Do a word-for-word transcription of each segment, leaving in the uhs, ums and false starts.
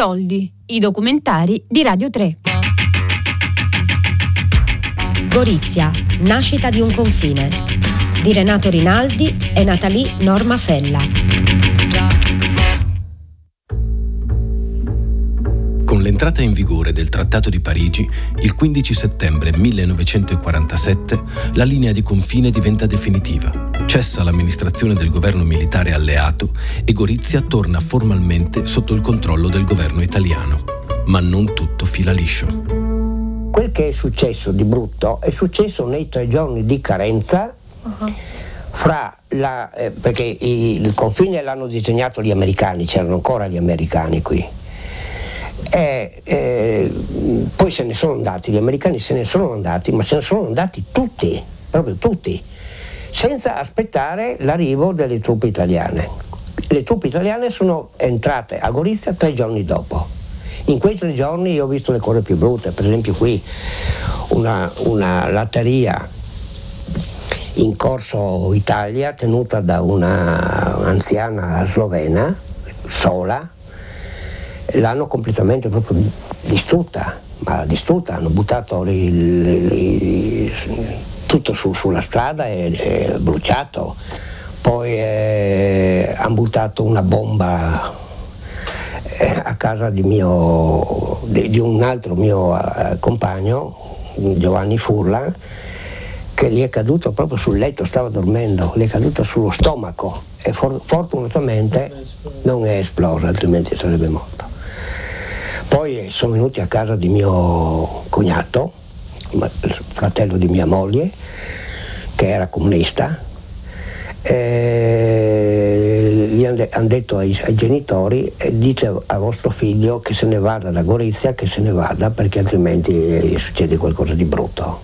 Soldi, i documentari di Radio tre. Gorizia, nascita di un confine, di Renato Rinaldi e Natalie Norma Fella. Con l'entrata in vigore del Trattato di Parigi, il quindici settembre millenovecentoquarantasette, la linea di confine diventa definitiva. Cessa l'amministrazione del governo militare alleato e Gorizia torna formalmente sotto il controllo del governo italiano. Ma non tutto fila liscio. Quel che è successo di brutto è successo nei tre giorni di carenza uh-huh. fra la eh, perché il confine l'hanno disegnato gli americani, c'erano ancora gli americani qui e eh, poi se ne sono andati, gli americani se ne sono andati, ma se ne sono andati tutti, proprio tutti, senza aspettare l'arrivo delle truppe italiane. Le truppe italiane sono entrate a Gorizia tre giorni dopo. In quei tre giorni io ho visto le cose più brutte, per esempio qui una, una latteria in Corso Italia tenuta da una anziana slovena, sola, l'hanno completamente proprio distrutta, ma distrutta, hanno buttato il, il, tutto su, sulla strada e, e bruciato, poi eh, hanno buttato una bomba a casa di, mio, di un altro mio compagno, Giovanni Furla, che gli è caduto proprio sul letto, stava dormendo, gli è caduto sullo stomaco e for- fortunatamente non è esploso, altrimenti sarebbe morto. Poi sono venuti a casa di mio cognato, fratello di mia moglie, che era comunista, e gli hanno detto ai, ai genitori: dite a vostro figlio che se ne vada da Gorizia, che se ne vada, perché altrimenti succede qualcosa di brutto.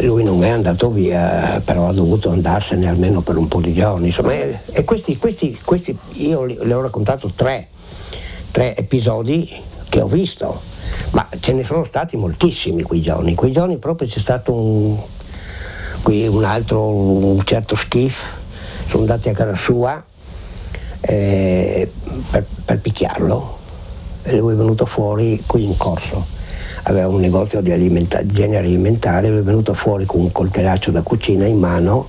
Lui non è andato via, però ha dovuto andarsene almeno per un po' di giorni, insomma. E questi, questi, questi io le ho raccontato tre, tre episodi che ho visto, ma ce ne sono stati moltissimi quei giorni. Quei giorni proprio c'è stato un qui un altro, un certo Schif, sono andati a casa sua eh, per, per picchiarlo e lui è venuto fuori qui in Corso, aveva un negozio di alimenta- genere alimentare, lui è venuto fuori con un coltellaccio da cucina in mano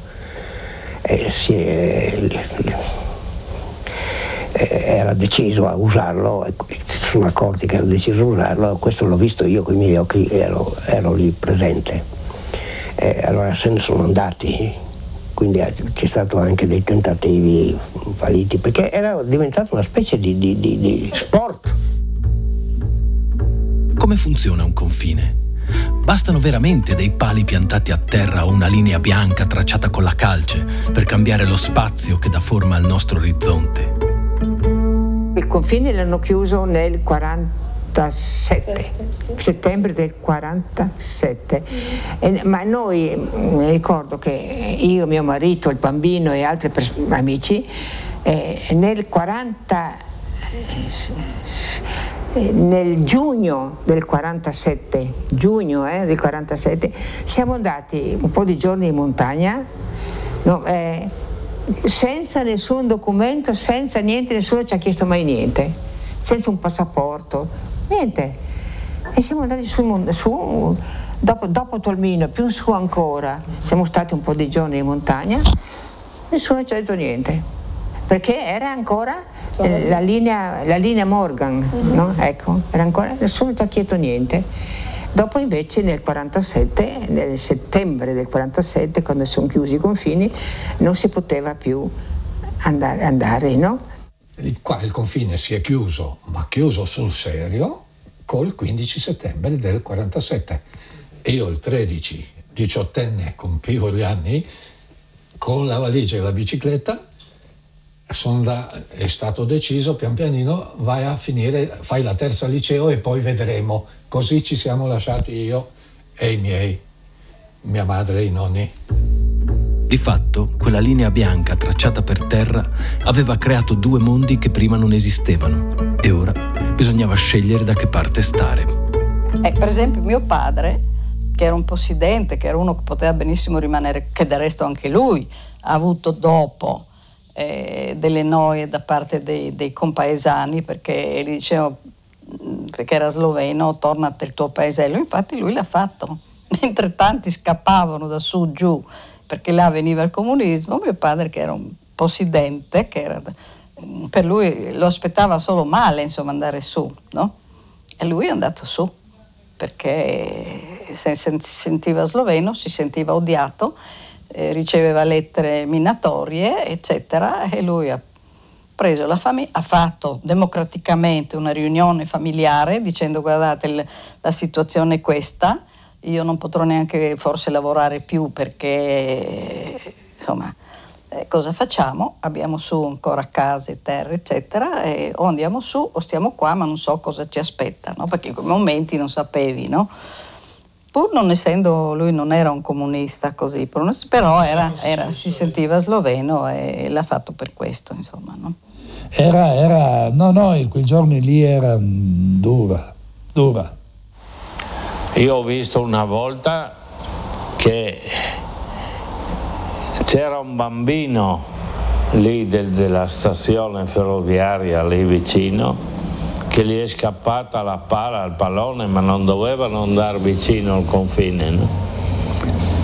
e si è, era deciso a usarlo, si sono accorti che era deciso a usarlo, questo l'ho visto io con i miei occhi, ero, ero lì presente. Eh, allora se ne sono andati, quindi c'è stato anche dei tentativi falliti, perché era diventato una specie di, di, di, di sport. Come funziona un confine? Bastano veramente dei pali piantati a terra o una linea bianca tracciata con la calce per cambiare lo spazio che dà forma al nostro orizzonte? Il confine l'hanno chiuso nel quarantasette settembre del quarantasette, e, ma noi mi ricordo che io, mio marito, il bambino e altri pers- amici eh, nel quaranta eh, nel giugno del quarantasette giugno eh, del quarantasette siamo andati un po' di giorni in montagna, no, eh, senza nessun documento, senza niente, nessuno ci ha chiesto mai niente, senza un passaporto, niente, e siamo andati su, su dopo, dopo Tolmino, più su ancora, siamo stati un po' di giorni in montagna, nessuno ci ha detto niente, perché era ancora eh, la, linea, la linea Morgan, mm-hmm. no? Ecco, era ancora, nessuno ci ha chiesto niente. Dopo invece nel quarantasette, nel settembre del quarantasette, quando sono chiusi i confini, non si poteva più andare, andare no? Qua il confine si è chiuso, ma chiuso sul serio, col quindici settembre del quarantasette. Io il tredici, diciottenne, compivo gli anni, con la valigia e la bicicletta, sono da, è stato deciso pian pianino, vai a finire, fai la terza liceo e poi vedremo. Così ci siamo lasciati io e i miei, mia madre e i nonni. Di fatto, quella linea bianca tracciata per terra aveva creato due mondi che prima non esistevano e ora bisognava scegliere da che parte stare. Eh, per esempio mio padre, che era un possidente, che era uno che poteva benissimo rimanere, che del resto anche lui ha avuto dopo eh, delle noie da parte dei, dei compaesani, perché gli dicevo, perché era sloveno, torna al tuo paesello. Infatti lui l'ha fatto, mentre tanti scappavano da su giù perché là veniva il comunismo. Mio padre, che era un possidente, che era, per lui lo aspettava solo male, insomma, andare su, no? E lui è andato su perché si sentiva sloveno, si sentiva odiato, eh, riceveva lettere minatorie, eccetera, e lui ha preso la famiglia, ha fatto democraticamente una riunione familiare dicendo: guardate, l- la situazione è questa, io non potrò neanche forse lavorare più perché, insomma, eh, cosa facciamo? Abbiamo su ancora case, terre, eccetera, e o andiamo su o stiamo qua, ma non so cosa ci aspetta, no? Perché in quei momenti non sapevi, no? Pur non essendo, lui non era un comunista così, però era, era, si sentiva sloveno e l'ha fatto per questo, insomma, no? Era, era, no, no, in quei giorni lì era dura, dura. Io ho visto una volta che c'era un bambino lì del, della stazione ferroviaria lì vicino, che gli è scappata la pala al pallone, ma non dovevano andare vicino al confine, no?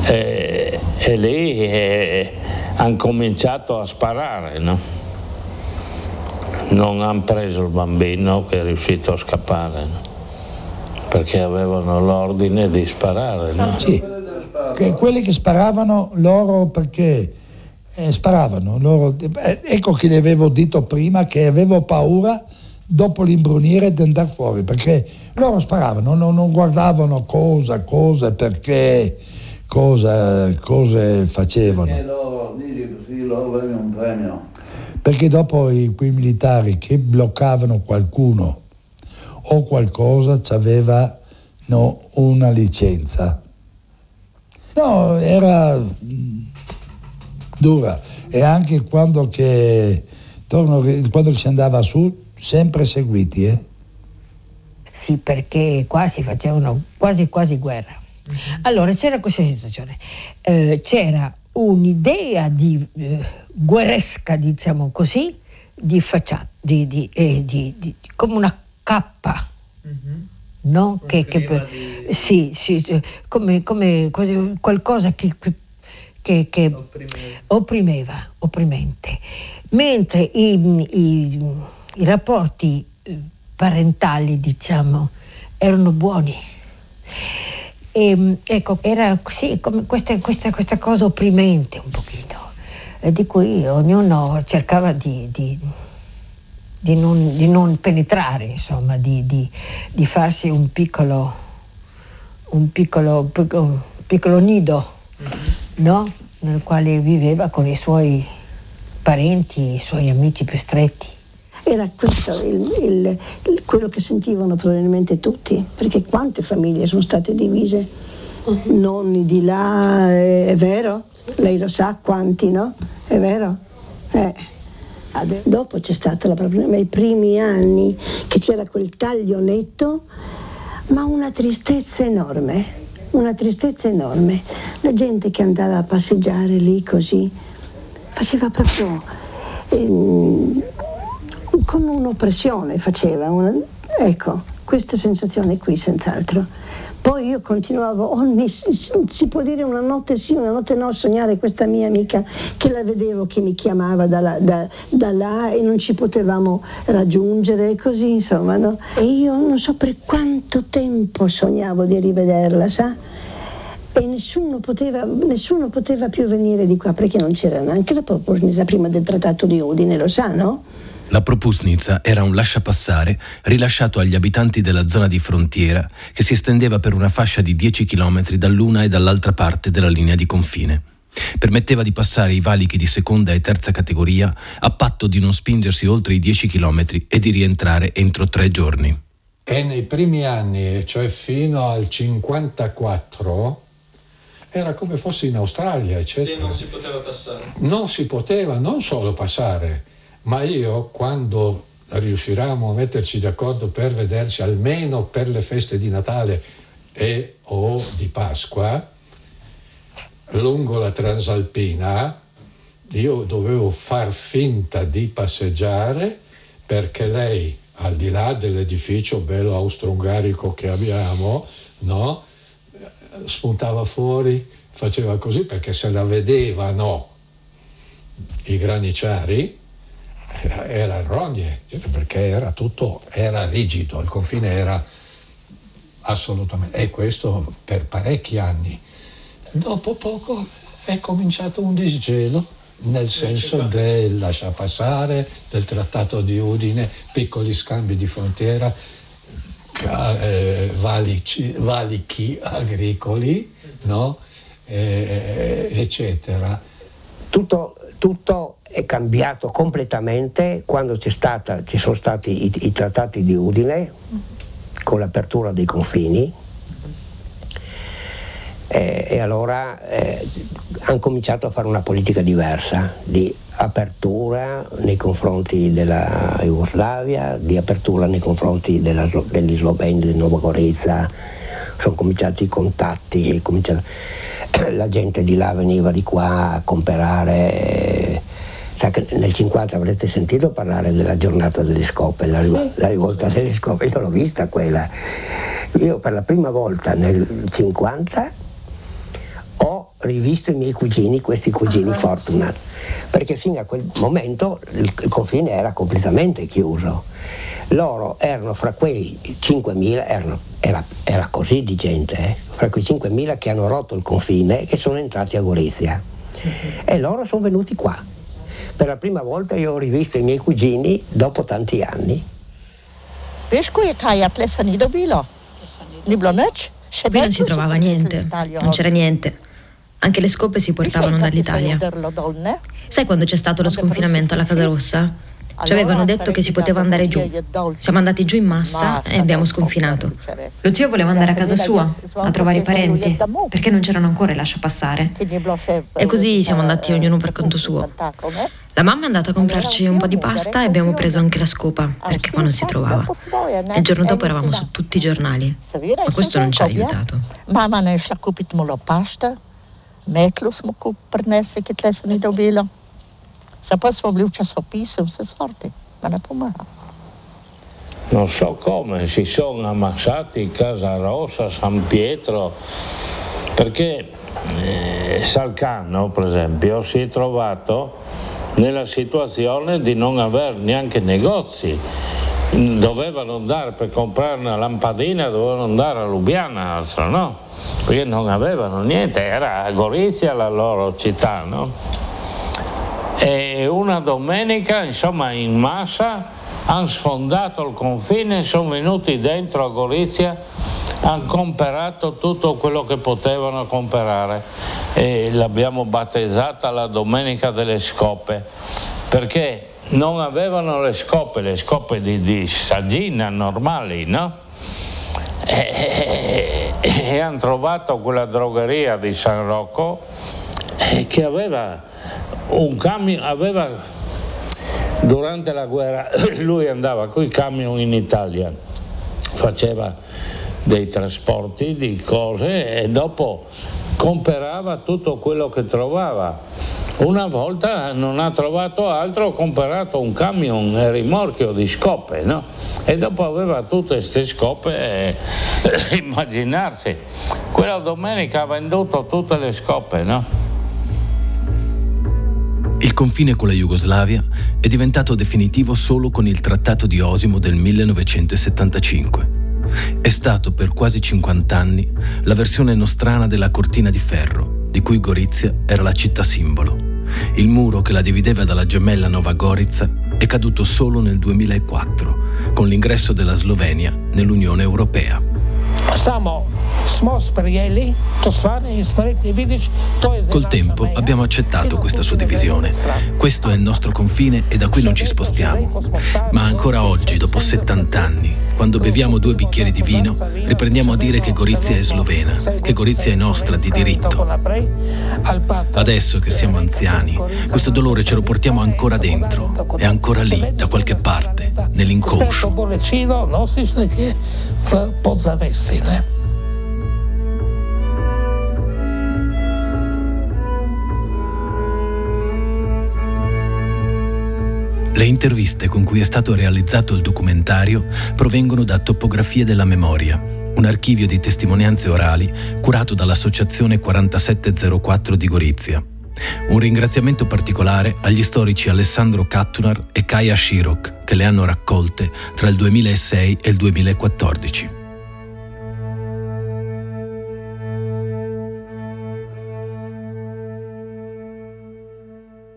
e, e lì eh, hanno cominciato a sparare, no? Non hanno preso il bambino che è riuscito a scappare, no? Perché avevano l'ordine di sparare, no? Sì, que- quelli che sparavano loro perché eh, sparavano loro, eh, ecco che gli avevo detto prima che avevo paura dopo l'imbrunire di andare fuori, perché loro sparavano, non, non guardavano cosa, cosa, perché, cosa, cose facevano. Perché loro, dici così, loro avevano un premio. Perché dopo i, quei militari che bloccavano qualcuno o qualcosa c'aveva, no, una licenza. No, era mh, dura. E anche quando che torno, quando si andava su, sempre seguiti, eh? Sì, perché qua si facevano quasi quasi guerra. Allora c'era questa situazione, eh, c'era un'idea di eh, guerresca, diciamo così, di facciata, di, di, eh, di, di, come una cappa, mm-hmm. No? Che, che, di... Sì, sì, come, come qualcosa che, che, che opprimeva. opprimeva, opprimente. Mentre i, i I rapporti parentali, diciamo, erano buoni. E, ecco, era così, come questa, questa, questa cosa opprimente un pochino, eh, di cui ognuno cercava di, di, di, non, di non penetrare, insomma, di, di, di farsi un piccolo, un piccolo, un piccolo nido, no? Nel quale viveva con i suoi parenti, i suoi amici più stretti. Era questo il, il, il, quello che sentivano probabilmente tutti, perché quante famiglie sono state divise, uh-huh. Nonni di là, è, è vero, sì. Lei lo sa quanti, no? È vero? Eh. Adè. Dopo c'è stata la problema, i primi anni che c'era quel taglio netto, ma una tristezza enorme, una tristezza enorme. La gente che andava a passeggiare lì così faceva proprio... Ehm, come un'oppressione faceva, una... ecco, questa sensazione qui senz'altro. Poi io continuavo, ogni, si può dire una notte sì, una notte no, sognare questa mia amica che la vedevo, che mi chiamava da là, da, da là e non ci potevamo raggiungere, così insomma, no? E io non so per quanto tempo sognavo di rivederla, sa? E nessuno poteva, nessuno poteva più venire di qua, perché non c'era neanche la propusnica prima del Trattato di Udine, lo sa, no? La propusnica era un lasciapassare rilasciato agli abitanti della zona di frontiera che si estendeva per una fascia di dieci chilometri dall'una e dall'altra parte della linea di confine. Permetteva di passare i valichi di seconda e terza categoria a patto di non spingersi oltre i dieci chilometri e di rientrare entro tre giorni. E nei primi anni, cioè fino al cinquantaquattro, era come fosse in Australia, eccetera. Sì, non si poteva passare. Non si poteva non solo passare, ma io, quando riusciranno a metterci d'accordo per vederci almeno per le feste di Natale e o di Pasqua lungo la Transalpina, io dovevo far finta di passeggiare perché lei, al di là dell'edificio bello austro-ungarico che abbiamo, no, spuntava fuori, faceva così perché se la vedevano i graniciari era erronea, perché era tutto, era rigido, il confine era assolutamente, e questo per parecchi anni. Dopo poco è cominciato un disgelo nel senso del lascia passare, del Trattato di Udine, piccoli scambi di frontiera, valichi, valichi agricoli, no? E, eccetera. Tutto, tutto è cambiato completamente quando c'è stata, ci sono stati i, i Trattati di Udine con l'apertura dei confini. Eh, e allora eh, hanno cominciato a fare una politica diversa di apertura nei confronti della Jugoslavia, di apertura nei confronti della, degli sloveni di Nova Gorica. Sono cominciati i contatti, è cominciato, la gente di là veniva di qua a comprare. Eh, nel cinquanta avrete sentito parlare della giornata delle scope, la, la rivolta delle scope, io l'ho vista quella. Io per la prima volta nel cinquanta ho rivisto i miei cugini, questi cugini ah, Fortunat, sì. Perché fino a quel momento il confine era completamente chiuso. Loro erano fra quei cinquemila, erano, era, era così di gente, eh? Fra quei cinquemila che hanno rotto il confine e che sono entrati a Gorizia. Uh-huh. E loro sono venuti qua. Per la prima volta io ho rivisto i miei cugini dopo tanti anni. Pesco e Kaja Bilo. Qui non si trovava niente, non c'era niente. Anche le scope si portavano dall'Italia. Sai quando c'è stato lo sconfinamento alla Casa Rossa? Ci avevano detto che si poteva andare giù. Siamo andati giù in massa e abbiamo sconfinato. Lo zio voleva andare a casa sua, a trovare i parenti, perché non c'erano ancora i lasciapassare. E così siamo andati ognuno per conto suo. La mamma è andata a comprarci un po' di pasta e abbiamo preso anche la scopa, perché qua non si trovava. Il giorno dopo eravamo su tutti i giornali, ma questo non ci ha aiutato. Mamma ne ha comprato la pasta. Metlo smo prnese che tle sam i dobila. Sa poi smo bili u časopisu, vse sorti, ma ne pomagava. Non so come, si sono ammassati Casa Rossa, San Pietro, perché eh, Salcano, per esempio, si è trovato nella situazione di non aver neanche negozi. Dovevano andare per comprare una lampadina, dovevano andare a Lubiana, altro no, perché non avevano niente, era Gorizia la loro città, no? E una domenica, insomma, in massa hanno sfondato il confine, sono venuti dentro a Gorizia, hanno comperato tutto quello che potevano comprare e l'abbiamo battezzata la domenica delle scope, perché non avevano le scope, le scope di, di saggina normali, no? E, e, e hanno trovato quella drogheria di San Rocco che aveva un camion, aveva, durante la guerra lui andava coi camion in Italia, faceva dei trasporti di cose e dopo comprava tutto quello che trovava. Una volta non ha trovato altro, ha comprato un camion e rimorchio di scope, no? E dopo aveva tutte queste scope, eh, immaginarsi. Quella domenica ha venduto tutte le scope, no? Il confine con la Jugoslavia è diventato definitivo solo con il Trattato di Osimo del millenovecentosettantacinque. È stato per quasi cinquanta anni la versione nostrana della cortina di ferro, di cui Gorizia era la città simbolo. Il muro che la divideva dalla gemella Nova Gorica è caduto solo nel duemilaquattro, con l'ingresso della Slovenia nell'Unione Europea. Col tempo abbiamo accettato questa suddivisione. Questo è il nostro confine e da qui non ci spostiamo. Ma ancora oggi, dopo settanta anni, quando beviamo due bicchieri di vino, riprendiamo a dire che Gorizia è slovena, che Gorizia è nostra di diritto. Adesso che siamo anziani, questo dolore ce lo portiamo ancora dentro, è ancora lì, da qualche parte, nell'inconscio. Le interviste con cui è stato realizzato il documentario provengono da Topografie della Memoria, un archivio di testimonianze orali curato dall'Associazione quarantasette zero quattro di Gorizia. Un ringraziamento particolare agli storici Alessandro Cattunar e Kaya Širok, che le hanno raccolte tra il duemilasei e il duemilaquattordici.